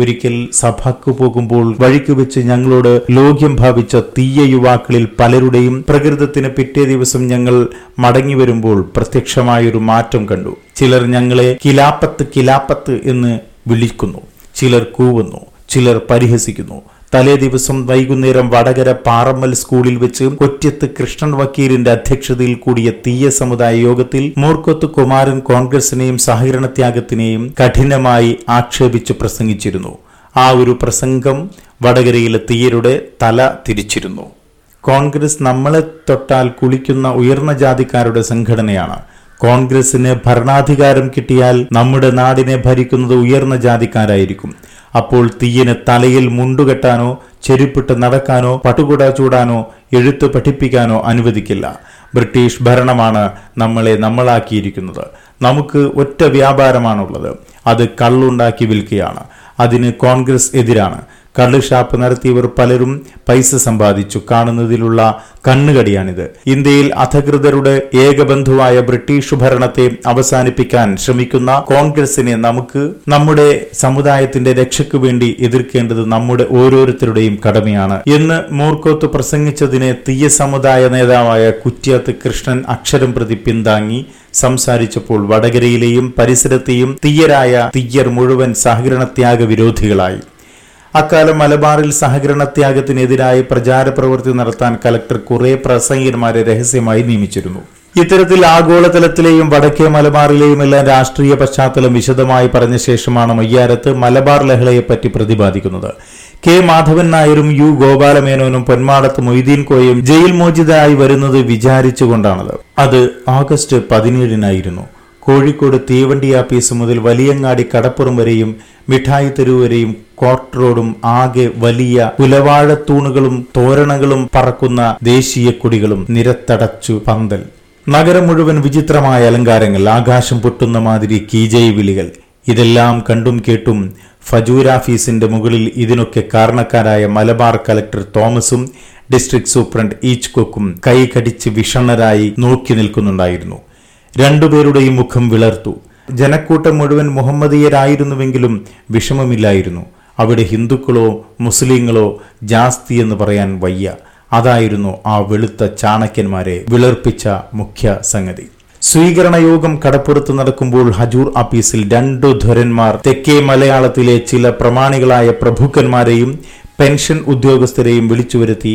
ഒരിക്കൽ സഭയ്ക്ക് പോകുമ്പോൾ വഴിക്ക് വെച്ച് ഞങ്ങളോട് ലോക്യം ഭാവിച്ച തീയ യുവാക്കളിൽ പലരുടെയും പ്രകൃതത്തിന് പിറ്റേ ദിവസം ഞങ്ങൾ മടങ്ങി വരുമ്പോൾ പ്രത്യക്ഷമായൊരു മാറ്റം കണ്ടു. ചിലർ ഞങ്ങളെ കിലാപ്പത്ത് കിലാപ്പത്ത് എന്ന് വിളിക്കുന്നു, ചിലർ കൂവുന്നു, ചിലർ പരിഹസിക്കുന്നു. തലേ ദിവസം വൈകുന്നേരം വടകര പാറമ്മൽ സ്കൂളിൽ വെച്ച് കൊറ്റത്ത് കൃഷ്ണൻ വക്കീലിന്റെ അധ്യക്ഷതയിൽ കൂടിയ തീയ സമുദായ യോഗത്തിൽ മൂർക്കോത്ത് കുമാരൻ കോൺഗ്രസിനെയും സഹകരണത്യാഗത്തിനെയും കഠിനമായി ആക്ഷേപിച്ച് പ്രസംഗിച്ചിരുന്നു. ആ ഒരു പ്രസംഗം വടകരയിലെ തീയരുടെ തല തിരിച്ചിരുന്നു. കോൺഗ്രസ് നമ്മളെ തൊട്ടാൽ കുളിക്കുന്ന ഉയർന്ന ജാതിക്കാരുടെ സംഘടനയാണ്. കോൺഗ്രസിന് ഭരണാധികാരം കിട്ടിയാൽ നമ്മുടെ നാടിനെ ഭരിക്കുന്നത് ഉയർന്ന ജാതിക്കാരായിരിക്കും. അപ്പോൾ തീയന് തലയിൽ മുണ്ടുകെട്ടാനോ ചെരുപ്പിട്ട് നടക്കാനോ പട്ടുകുട ചൂടാനോ എഴുത്ത് പഠിപ്പിക്കാനോ അനുവദിക്കില്ല. ബ്രിട്ടീഷ് ഭരണമാണ് നമ്മളെ നമ്മളാക്കിയിരിക്കുന്നത്. നമുക്ക് ഒറ്റ വ്യാപാരമാണുള്ളത്, അത് കള്ളുണ്ടാക്കി വിൽക്കുകയാണ്. അതിന് കോൺഗ്രസ് എതിരാണ്. കള്ള് ഷാപ്പ് നടത്തിയവർ പലരും പൈസ സമ്പാദിച്ചു കാണുന്നതിലുള്ള കണ്ണുകടിയാണിത്. ഇന്ത്യയിൽ അധികൃതരുടെ ഏകബന്ധുവായ ബ്രിട്ടീഷ് ഭരണത്തെ അവസാനിപ്പിക്കാൻ ശ്രമിക്കുന്ന കോൺഗ്രസിനെ നമുക്ക് നമ്മുടെ സമുദായത്തിന്റെ രക്ഷയ്ക്ക് വേണ്ടി എതിർക്കേണ്ടത് നമ്മുടെ ഓരോരുത്തരുടെയും കടമയാണ് എന്ന് മൂർക്കോത്ത് പ്രസംഗിച്ചതിനെ തീയ സമുദായ നേതാവായ കുറ്റ്യാത്ത് കൃഷ്ണൻ അക്ഷരം പ്രതി പിന്താങ്ങി സംസാരിച്ചപ്പോൾ വടകരയിലെയും പരിസരത്തെയും തീയരായ തീയർ മുഴുവൻ സഹകരണത്യാഗ വിരോധികളായി. അക്കാലം മലബാറിൽ സഹകരണത്യാഗത്തിനെതിരായി പ്രചാരപ്രവൃത്തി നടത്താൻ കലക്ടർ കുറെ പ്രസംഗകന്മാരെ രഹസ്യമായി നിയമിച്ചിരുന്നു. ഇത്തരത്തിൽ ആഗോളതലത്തിലെയും വടക്കേ മലബാറിലെയും എല്ലാം രാഷ്ട്രീയ പശ്ചാത്തലം വിശദമായി പറഞ്ഞ ശേഷമാണ് മയ്യാരത്ത് മലബാർ ലഹളയെപ്പറ്റി പ്രതിപാദിക്കുന്നത്. കെ മാധവൻ നായരും യു ഗോപാലമേനോനും പൊന്മാടത്ത് മൊയ്തീൻ കോയും ജയിൽ മോചിതരായി വരുന്നത് വിചാരിച്ചുകൊണ്ടാണത്. അത് ഓഗസ്റ്റ് 17 കോഴിക്കോട് തീവണ്ടി ആപ്പീസ് മുതൽ വലിയങ്ങാടി കടപ്പുറം വരെയും മിഠായി തെരുവ് വരെയും കോർട്ട് റോഡും ആകെ വലിയ കുലവാഴത്തൂണുകളും തോരണങ്ങളും പറക്കുന്ന ദേശീയ കൊടികളും നിരത്തടച്ചു പന്തൽ. നഗരം മുഴുവൻ വിചിത്രമായ അലങ്കാരങ്ങൾ, ആകാശം പൊട്ടുന്ന മാതിരി കീജൈ വിളികൾ. ഇതെല്ലാം കണ്ടും കേട്ടും ഫജൂരാഫീസിന്റെ മുകളിൽ ഇതിനൊക്കെ കാരണക്കാരായ മലബാർ കലക്ടർ തോമസും ഡിസ്ട്രിക്ട് സൂപ്രണ്ട് ഈച്ച്കൊക്കും കൈ കടിച്ച് വിഷണ്ണരായി നോക്കി നിൽക്കുന്നുണ്ടായിരുന്നു. രണ്ടുപേരുടെയും മുഖം വിളർത്തു. ജനക്കൂട്ടം മുഴുവൻ മുഹമ്മദീയരായിരുന്നുവെങ്കിലും വിഷമമില്ലായിരുന്നു. അവിടെ ഹിന്ദുക്കളോ മുസ്ലിങ്ങളോ ജാസ്തി എന്ന് പറയാൻ വയ്യ. അതായിരുന്നു ആ വെളുത്ത ചാണക്യന്മാരെ വിളർപ്പിച്ച മുഖ്യ സംഗതി. സ്വീകരണയോഗം കടപ്പുറത്ത് നടക്കുമ്പോൾ ഹജൂർ ആപ്പീസിൽ രണ്ടു ധ്വരന്മാർ തെക്കേ മലയാളത്തിലെ ചില പ്രമാണികളായ പ്രഭുക്കന്മാരെയും പെൻഷൻ ഉദ്യോഗസ്ഥരെയും വിളിച്ചുവരുത്തി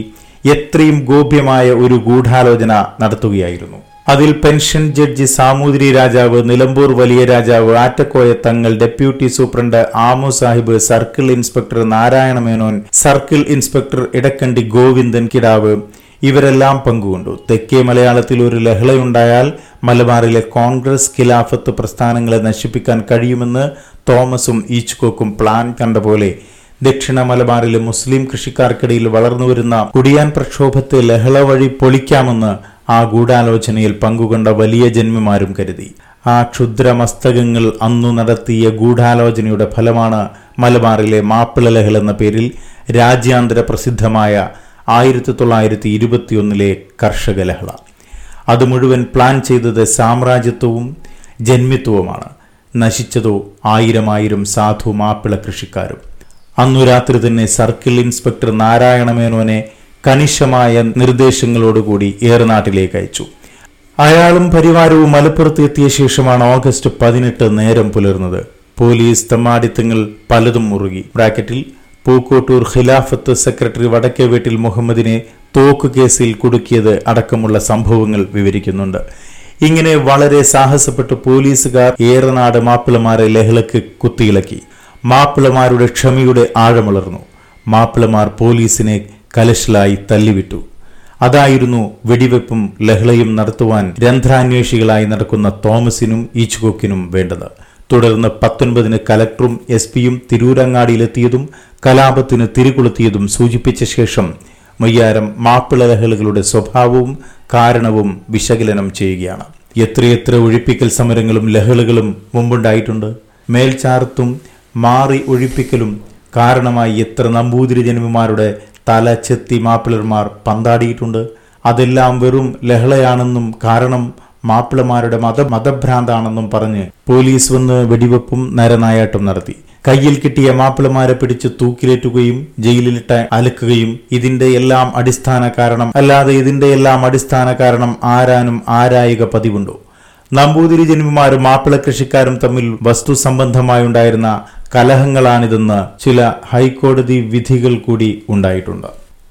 എത്രയും ഗോപ്യമായ ഒരു ഗൂഢാലോചന നടത്തുകയായിരുന്നു. അതിൽ പെൻഷൻ ജഡ്ജി സാമൂതിരി രാജാവ്, നിലമ്പൂർ വലിയ രാജാവ്, Attakoya Thangal, deputy superintendent Amu Sahib, circle inspector Narayana Menon, circle inspector Edakkandi Govindan Kidavu ഇവരെല്ലാം പങ്കുകൊണ്ടു. തെക്കേ മലയാളത്തിൽ ഒരു ലഹളയുണ്ടായാൽ മലബാറിലെ കോൺഗ്രസ് ഖിലാഫത്ത് പ്രസ്ഥാനങ്ങളെ നശിപ്പിക്കാൻ കഴിയുമെന്ന് തോമസും ഈച്ച്കൊക്കും പ്ലാൻ കണ്ട പോലെ ദക്ഷിണ മലബാറിലെ മുസ്ലിം കൃഷിക്കാർക്കിടയിൽ വളർന്നുവരുന്ന കുടിയാൻ പ്രക്ഷോഭത്തെ ലഹള വഴി പൊളിക്കാമെന്ന് ആ ഗൂഢാലോചനയിൽ പങ്കുകൊണ്ട വലിയ ജന്മിമാരും കരുതി. ആ ക്ഷുദ്രമസ്തകങ്ങൾ അന്നു നടത്തിയ ഗൂഢാലോചനയുടെ ഫലമാണ് മലബാറിലെ മാപ്പിള ലഹള എന്ന പേരിൽ രാജ്യാന്തര പ്രസിദ്ധമായ 1921 കർഷക ലഹള. അത് മുഴുവൻ പ്ലാൻ ചെയ്തത് സാമ്രാജ്യത്വവും ജന്മിത്വവുമാണ്. നശിച്ചതോ 1000 സാധു മാപ്പിള കൃഷിക്കാരും. അന്നു രാത്രി തന്നെ സർക്കിൾ ഇൻസ്പെക്ടർ നാരായണമേനോനെ കണിശമായ നിർദ്ദേശങ്ങളോടുകൂടി ഏറനാട്ടിലേക്ക് അയച്ചു. അയാളും പരിവാരവും മലപ്പുറത്ത് എത്തിയ ശേഷമാണ് ഓഗസ്റ്റ് 18 നേരം പുലർന്നത്. പോലീസ് തമ്മാടിത്തങ്ങൾ പലതും മുറുകി. ബ്രാക്കറ്റിൽ പൂക്കോട്ടൂർ ഖിലാഫത്ത് സെക്രട്ടറി വടക്കേ വീട്ടിൽ മുഹമ്മദിനെ തോക്ക് കേസിൽ കുടുക്കിയത് അടക്കമുള്ള സംഭവങ്ങൾ വിവരിക്കുന്നുണ്ട്. ഇങ്ങനെ വളരെ സാഹസപ്പെട്ട് പോലീസുകാർ ഏറനാട് മാപ്പിളമാരെ ലഹളക്ക് കുത്തിയിളക്കി. മാപ്പിളമാരുടെ ക്ഷമയുടെ ആഴമുളർന്നു. മാപ്പിളമാർ പോലീസിനെ കലശലായി തല്ലിവിട്ടു. അതായിരുന്നു വെടിവെപ്പും ലഹളയും നടത്തുവാൻ രന്ധ്രാന്വേഷികളായി നടക്കുന്ന തോമസിനും ഈച്ച്കൊക്കിനും വേണ്ടത്. തുടർന്ന് 19 കലക്ടറും SP യും തിരൂരങ്ങാടിയിലെത്തിയതും കലാപത്തിന് തിരികൊളുത്തിയതും സൂചിപ്പിച്ച ശേഷം മയ്യാരം മാപ്പിള ലഹളകളുടെ സ്വഭാവവും കാരണവും വിശകലനം ചെയ്യുകയാണ്. എത്രയെത്ര ഒഴിപ്പിക്കൽ സമരങ്ങളും ലഹളകളും മുമ്പുണ്ടായിട്ടുണ്ട്. മേൽചാർത്തും മാറി ഒഴിപ്പിക്കലും കാരണമായി എത്ര നമ്പൂതിരി ജന്മിമാരുടെ തല ചെത്തി മാപ്പിളർമാർ പന്താടിയിട്ടുണ്ട്. അതെല്ലാം വെറും ലഹളയാണെന്നും കാരണം മാപ്പിളമാരുടെ മതഭ്രാന്താണെന്നും പറഞ്ഞ് പോലീസ് വന്ന് വെടിവെപ്പും നരനായാട്ടും നടത്തി. കയ്യിൽ കിട്ടിയ മാപ്പിളമാരെ പിടിച്ച് തൂക്കിലേറ്റുകയും ജയിലിലിട്ട് അലക്കുകയും. ഇതിന്റെ എല്ലാം അടിസ്ഥാന കാരണം ആരാനും ആരായിക പതിവുണ്ടോ? നമ്പൂതിരി ജന്മിമാരും മാപ്പിള കൃഷിക്കാരും തമ്മിൽ വസ്തു സംബന്ധമായുണ്ടായിരുന്ന കലഹങ്ങളാണിതെന്ന് ചില ഹൈക്കോടതി വിധികൾ കൂടി ഉണ്ടായിട്ടുണ്ട്.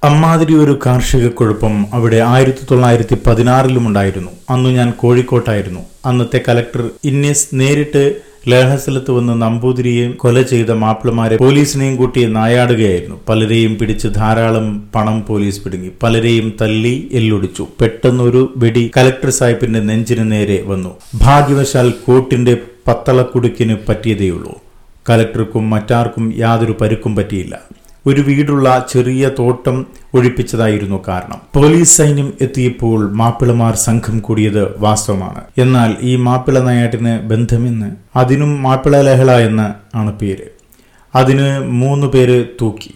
അമ്മാതിരി ഒരു കാർഷിക കുഴപ്പം അവിടെ 1916 ഉണ്ടായിരുന്നു. അന്ന് ഞാൻ കോഴിക്കോട്ടായിരുന്നു. അന്നത്തെ കലക്ടർ ഇന്നീസ് നേരിട്ട് ലേഹസ്ഥലത്ത് വന്ന് നമ്പൂതിരിയെയും കൊല ചെയ്ത മാപ്പിളമാരെ പോലീസിനെയും കൂട്ടി നായാടുകയായിരുന്നു. പലരെയും പിടിച്ച് ധാരാളം പണം പോലീസ് പിടുങ്ങി. പലരെയും തല്ലി എല്ലൊടിച്ചു. പെട്ടെന്നൊരു വെടി കലക്ടർ സാഹിബിന്റെ നെഞ്ചിന് നേരെ വന്നു. ഭാഗ്യവശാൽ കോട്ടിന്റെ പത്തളക്കുടുക്കിന് പറ്റിയതേയുള്ളൂ. കലക്ടർക്കും മറ്റാർക്കും യാതൊരു പരുക്കും പറ്റിയില്ല. ഒരു വീടുള്ള ചെറിയ തോട്ടം ഒഴിപ്പിച്ചതായിരുന്നു കാരണം. പോലീസ് സൈന്യം എത്തിയപ്പോൾ മാപ്പിളമാർ സംഘം കൂടിയത് വാസ്തവമാണ്. എന്നാൽ ഈ മാപ്പിള നായാട്ടിന് ബന്ധമെന്ന്, അതിനും മാപ്പിള ലഹള എന്ന് ആണ് പേര്. അതിന് 3 പേരെ തൂക്കി,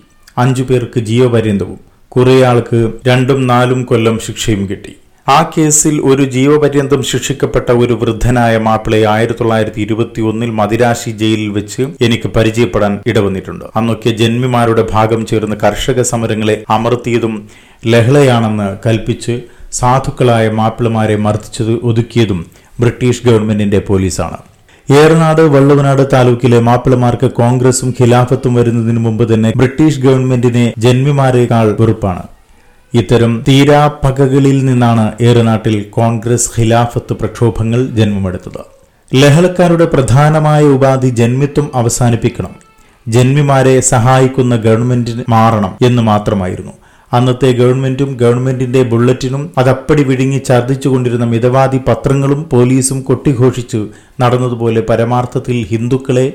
5 പേർക്ക് ജീവപര്യന്തവും കുറേ ആൾക്ക് 2 ഉം 4 ഉം കൊല്ലം ശിക്ഷയും കിട്ടി. ആ കേസിൽ ഒരു ജീവപര്യന്തം ശിക്ഷിക്കപ്പെട്ട ഒരു വൃദ്ധനായ മാപ്പിളയെ 1921 മദിരാശി ജയിലിൽ വെച്ച് എനിക്ക് പരിചയപ്പെടാൻ ഇടവന്നിട്ടുണ്ട്. അന്നൊക്കെ ജന്മിമാരുടെ ഭാഗം ചേർന്ന് കർഷക സമരങ്ങളെ അമർത്തിയതും ലഹളയാണെന്ന് കൽപ്പിച്ച് സാധുക്കളായ മാപ്പിളമാരെ മർദ്ദിച്ചത് ഒതുക്കിയതും ബ്രിട്ടീഷ് ഗവൺമെന്റിന്റെ പോലീസാണ്. ഏറനാട് വള്ളുവനാട് താലൂക്കിലെ മാപ്പിളമാർക്ക് കോൺഗ്രസും ഖിലാഫത്തും വരുന്നതിന് മുമ്പ് തന്നെ ബ്രിട്ടീഷ് ഗവൺമെന്റിനെ ജന്മിമാരെക്കാൾ വെറുപ്പാണ്. ഇത്തരം തീരാപ്പകകളിൽ നിന്നാണ് ഏറനാട്ടിൽ കോൺഗ്രസ് ഖിലാഫത്ത് പ്രക്ഷോഭങ്ങൾ ജന്മമെടുത്തത്. ലഹളക്കാരുടെ പ്രധാനമായ ഉപാധി ജന്മിത്വം അവസാനിപ്പിക്കണം, ജന്മിമാരെ സഹായിക്കുന്ന ഗവൺമെന്റിന് മാറണം എന്ന് മാത്രമായിരുന്നു. അന്നത്തെ ഗവൺമെന്റും ഗവൺമെന്റിന്റെ ബുള്ളറ്റിനും അതപ്പടി വിഴുങ്ങി ഛർദ്ദിച്ചുകൊണ്ടിരുന്ന മിതവാദി പത്രങ്ങളും പോലീസും കൊട്ടിഘോഷിച്ച് നടന്നതുപോലെ പരമാർത്ഥത്തിൽ ഹിന്ദുക്കളെ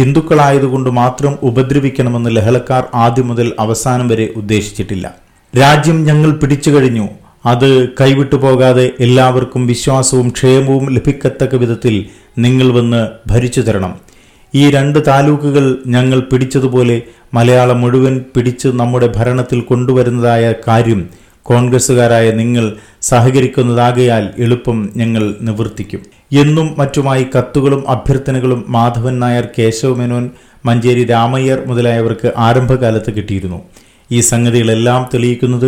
ഹിന്ദുക്കളായതുകൊണ്ട് മാത്രം ഉപദ്രവിക്കണമെന്ന് ലഹളക്കാർ ആദ്യം മുതൽ അവസാനം വരെ ഉദ്ദേശിച്ചിട്ടില്ല. രാജ്യം ഞങ്ങൾ പിടിച്ചു കഴിഞ്ഞു, അത് കൈവിട്ടു പോകാതെ എല്ലാവർക്കും വിശ്വാസവും ക്ഷേമവും ലഭിക്കത്തക്ക വിധത്തിൽ നിങ്ങൾ വന്ന് ഭരിച്ചു തരണം. ഈ 2 താലൂക്കുകൾ ഞങ്ങൾ പിടിച്ചതുപോലെ മലയാളം മുഴുവൻ പിടിച്ച് നമ്മുടെ ഭരണത്തിൽ കൊണ്ടുവരുന്നതായ കാര്യം കോൺഗ്രസുകാരായ നിങ്ങൾ സഹകരിക്കുന്നതാകയാൽ എളുപ്പം ഞങ്ങൾ നിവർത്തിക്കും എന്നും മറ്റുമായി കത്തുകളും അഭ്യർത്ഥനകളും മാധവൻ നായർ, കേശവമേനോൻ, മഞ്ചേരി രാമയ്യർ മുതലായവർക്ക് ആരംഭകാലത്ത് കിട്ടിയിരുന്നു. ഈ സംഗതികളെല്ലാം തെളിയിക്കുന്നത്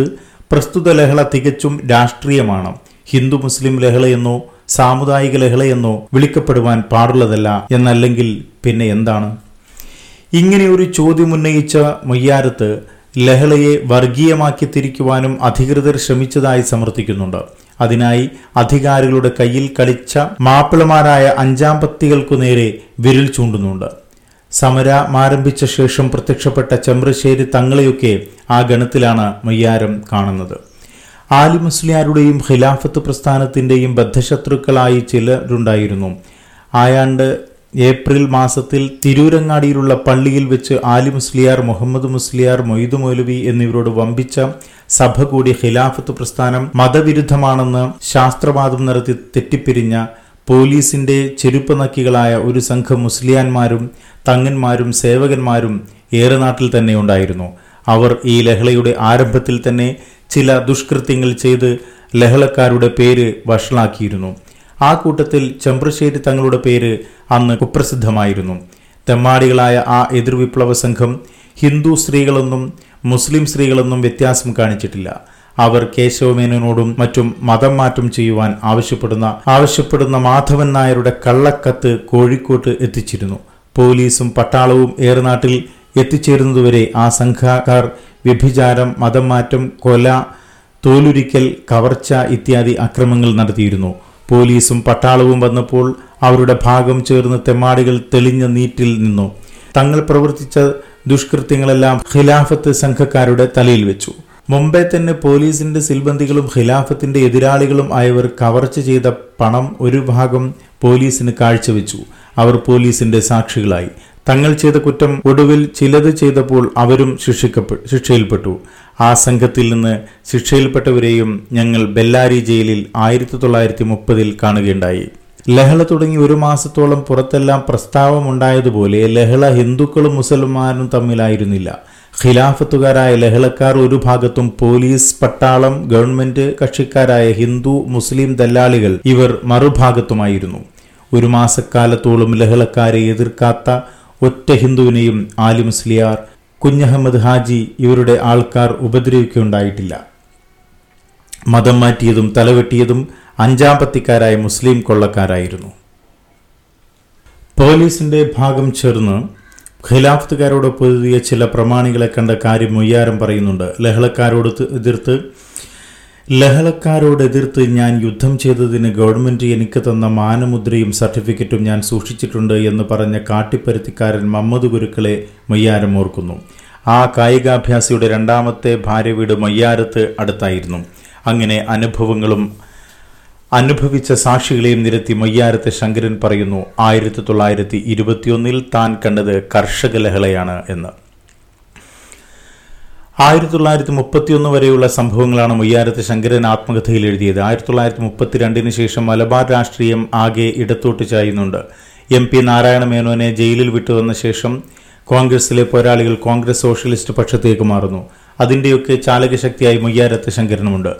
പ്രസ്തുത ലഹള തികച്ചും രാഷ്ട്രീയമാണ്. ഹിന്ദു മുസ്ലിം ലഹളയെന്നോ സാമുദായിക ലഹളയെന്നോ വിളിക്കപ്പെടുവാൻ പാടുള്ളതല്ല. എന്നല്ലെങ്കിൽ പിന്നെ എന്താണ്? ഇങ്ങനെയൊരു ചോദ്യം ഉന്നയിച്ച മൊയ്യാരത്ത് ലഹളയെ വർഗീയമാക്കി തിരിക്കുവാനും അധികൃതർ ശ്രമിച്ചതായി സമർത്ഥിക്കുന്നുണ്ട്. അതിനായി അധികാരികളുടെ കയ്യിൽ കളിച്ച മാപ്പിളമാരായ 5-ാം പത്തികൾക്കു നേരെ വിരൽ ചൂണ്ടുന്നുണ്ട്. സമരം ആരംഭിച്ച ശേഷം പ്രത്യക്ഷപ്പെട്ട ചെമ്പ്രശ്ശേരി തങ്ങളെയൊക്കെ ആ ഗണത്തിലാണ് മയ്യാരം കാണുന്നത്. ആലിമുസ്ലിയാരുടെയും ഖിലാഫത്ത് പ്രസ്ഥാനത്തിൻ്റെയും ബദ്ധശത്രുക്കളായി ചിലരുണ്ടായിരുന്നു. ആയാണ്ട് ഏപ്രിൽ മാസത്തിൽ തിരൂരങ്ങാടിയിലുള്ള പള്ളിയിൽ വെച്ച് ആലിമുസ്ലിയാർ, മുഹമ്മദ് മുസ്ലിയാർ, മൊയ്തു മൗലവി എന്നിവരോട് വമ്പിച്ച സഭ കൂടി ഖിലാഫത്ത് പ്രസ്ഥാനം മതവിരുദ്ധമാണെന്ന് ശാസ്ത്രവാദം നടത്തി തെറ്റിപ്പിരിഞ്ഞ പോലീസിന്റെ ചെരുപ്പനക്കികളായ ഒരു സംഘം മുസ്ലിയാന്മാരും തങ്ങന്മാരും സേവകന്മാരും ഏറനാട്ടിൽ തന്നെ ഉണ്ടായിരുന്നു. അവർ ഈ ലഹളയുടെ ആരംഭത്തിൽ തന്നെ ചില ദുഷ്കൃത്യങ്ങൾ ചെയ്ത് ലഹളക്കാരുടെ പേര് വഷളാക്കിയിരുന്നു. ആ കൂട്ടത്തിൽ ചെമ്പ്രശ്ശേരി തങ്ങളുടെ പേര് അന്ന് കുപ്രസിദ്ധമായിരുന്നു. തെമ്മാടികളായ ആ എതിർവിപ്ലവ സംഘം ഹിന്ദു സ്ത്രീകളെന്നും മുസ്ലിം സ്ത്രീകളെന്നും വ്യത്യാസം കാണിച്ചിട്ടില്ല. അവർ കേശവമേനോനോടും മറ്റും മതം മാറ്റം ചെയ്യുവാൻ ആവശ്യപ്പെടുന്ന മാധവൻ നായരുടെ കള്ളക്കത്ത് കോഴിക്കോട്ട് എത്തിച്ചിരുന്നു. പോലീസും പട്ടാളവും ഏറനാട്ടിൽ എത്തിച്ചേരുന്നതുവരെ ആ സംഘക്കാർ വ്യഭിചാരം, മതം മാറ്റം, കൊല, തോലുരിക്കൽ, കവർച്ച ഇത്യാദി അക്രമങ്ങൾ നടത്തിയിരുന്നു. പോലീസും പട്ടാളവും വന്നപ്പോൾ അവരുടെ ഭാഗം ചേർന്ന് തെമ്മാടികൾ തെളിഞ്ഞ നീറ്റിൽ നിന്നു. തങ്ങൾ പ്രവർത്തിച്ച ദുഷ്കൃത്യങ്ങളെല്ലാം ഖിലാഫത്ത് സംഘക്കാരുടെ തലയിൽ വെച്ചു. മുംബൈ തന്നെ പോലീസിന്റെ സിൽബന്ദികളും ഖിലാഫത്തിന്റെ എതിരാളികളും ആയവർ കവർച്ച ചെയ്ത പണം ഒരു ഭാഗം പോലീസിന് കാഴ്ചവെച്ചു. അവർ പോലീസിന്റെ സാക്ഷികളായി. തങ്ങൾ ചെയ്ത കുറ്റം ഒടുവിൽ ചിലത് ചെയ്തപ്പോൾ അവരും ശിക്ഷയിൽപ്പെട്ടു. ആ സംഘത്തിൽ നിന്ന് ശിക്ഷയിൽപ്പെട്ടവരെയും ഞങ്ങൾ ബെല്ലാരി ജയിലിൽ 1930 കാണുകയുണ്ടായി. ലഹള തുടങ്ങി ഒരു മാസത്തോളം പുറത്തെല്ലാം പ്രസ്താവമുണ്ടായതുപോലെ ലഹള ഹിന്ദുക്കളും മുസൽമാനും തമ്മിലായിരുന്നില്ല. ഖിലാഫത്തുകാരായ ലഹളക്കാർ ഒരു ഭാഗത്തും പോലീസ്, പട്ടാളം, ഗവൺമെന്റ് കക്ഷിക്കാരായ ഹിന്ദു മുസ്ലിം ദല്ലാളികൾ ഇവർ മറുഭാഗത്തുമായിരുന്നു. ഒരു മാസക്കാലത്തോളം ലഹളക്കാരെ എതിർക്കാത്ത ഒറ്റ ഹിന്ദുവിനെയും ആലിമുസ്ലിയാർ, കുഞ്ഞഹമ്മദ് ഹാജി ഇവരുടെ ആൾക്കാർ ഉപദ്രവിക്കുകയുണ്ടായിട്ടില്ല. മതം മാറ്റിയതും തലവെട്ടിയതും 5-ാം പത്തിക്കാരായ മുസ്ലിം കൊള്ളക്കാരായിരുന്നു. പോലീസിന്റെ ഭാഗം ചേർന്ന് ഖിലാഫത്തുകാരോട് പൊരുതിയ ചില പ്രമാണികളെ കണ്ട കാര്യം മൊയ്യാരം പറയുന്നുണ്ട്. ലഹളക്കാരോടെതിർത്ത് ഞാൻ യുദ്ധം ചെയ്തതിന് ഗവൺമെൻറ് എനിക്ക് തന്ന മാനമുദ്രയും സർട്ടിഫിക്കറ്റും ഞാൻ സൂക്ഷിച്ചിട്ടുണ്ട് എന്ന് പറഞ്ഞ കാട്ടിപ്പരുത്തിക്കാരൻ മമ്മദ് ഗുരുക്കളെ മൊയ്യാരം ഓർക്കുന്നു. ആ കായികാഭ്യാസിയുടെ രണ്ടാമത്തെ ഭാര്യ വീട് മൊയ്യാരത്ത് അടുത്തായിരുന്നു. അങ്ങനെ അനുഭവങ്ങളും അനുഭവിച്ച സാക്ഷികളെയും നിരത്തി മൊയ്യാരത്തെ ശങ്കരൻ പറയുന്നു, 1921 താൻ കണ്ടത് കർഷക ലഹളയാണ് എന്ന്. 1931 വരെയുള്ള സംഭവങ്ങളാണ് മൊയ്യാരത്തെ ശങ്കരൻ ആത്മകഥയിൽ എഴുതിയത്. 1932 ശേഷം മലബാർ രാഷ്ട്രീയം ആകെ ഇടത്തോട്ട് ചായുന്നുണ്ട്. MP നാരായണ മേനോനെ ജയിലിൽ വിട്ടുവന്ന ശേഷം കോൺഗ്രസിലെ പോരാളികൾ കോൺഗ്രസ് സോഷ്യലിസ്റ്റ് പക്ഷത്തേക്ക് മാറുന്നു. അതിൻ്റെയൊക്കെ ചാലകശക്തിയായി മൊയ്യാരത്തെ ശങ്കരനുമുണ്ട്.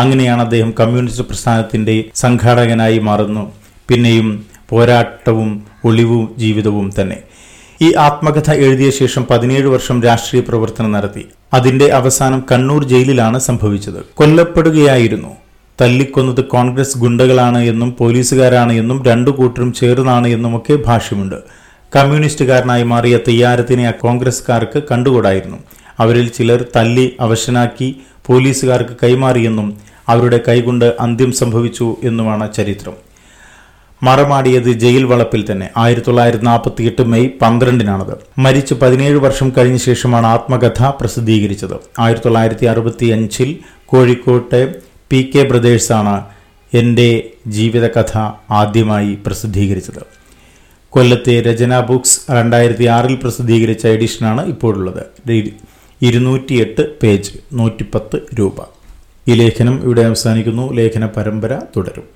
അങ്ങനെയാണ് അദ്ദേഹം കമ്മ്യൂണിസ്റ്റ് പ്രസ്ഥാനത്തിൻ്റെ സംഘാടകനായി മാറുന്നു. പിന്നെയും പോരാട്ടവും ഒളിവും ജീവിതവും തന്നെ. ഈ ആത്മകഥ എഴുതിയ ശേഷം 17 വർഷം രാഷ്ട്രീയ പ്രവർത്തനം നടത്തി. അതിൻ്റെ അവസാനം കണ്ണൂർ ജയിലിലാണ് സംഭവിച്ചത്. കൊല്ലപ്പെടുകയായിരുന്നു. തല്ലിക്കൊന്നത് കോൺഗ്രസ് ഗുണ്ടകളാണ് എന്നും പോലീസുകാരാണ് എന്നും രണ്ടു കൂട്ടരും ചേർന്നാണ് എന്നുമൊക്കെ ഭാഷ്യമുണ്ട്. കമ്മ്യൂണിസ്റ്റുകാരനായി മാറിയ തെയ്യാരത്തിനെ ആ കോൺഗ്രസ്സുകാർക്ക് കണ്ടുകൂടായിരുന്നു. അവരിൽ ചിലർ തല്ലി അവശനാക്കി പോലീസുകാർക്ക് കൈമാറിയെന്നും അവരുടെ കൈകൊണ്ട് അന്ത്യം സംഭവിച്ചു എന്നുമാണ് ചരിത്രം. മറമാടിയത് ജയിൽ വളപ്പിൽ തന്നെ. 1948 മെയ് 12-നാണത്. മരിച്ച് 17 വർഷം കഴിഞ്ഞ ശേഷമാണ് ആത്മകഥ പ്രസിദ്ധീകരിച്ചത്. 1965 കോഴിക്കോട്ടെ PK ബ്രദേഴ്സാണ് എൻ്റെ ജീവിതകഥ ആദ്യമായി പ്രസിദ്ധീകരിച്ചത്. കൊല്ലത്തെ രചന ബുക്സ് 2006 പ്രസിദ്ധീകരിച്ച എഡിഷനാണ് ഇപ്പോഴുള്ളത്. 208 പേജ്, 110 രൂപ. ഈ ലേഖനം ഇവിടെ അവസാനിക്കുന്നു. ലേഖന പരമ്പര തുടരും.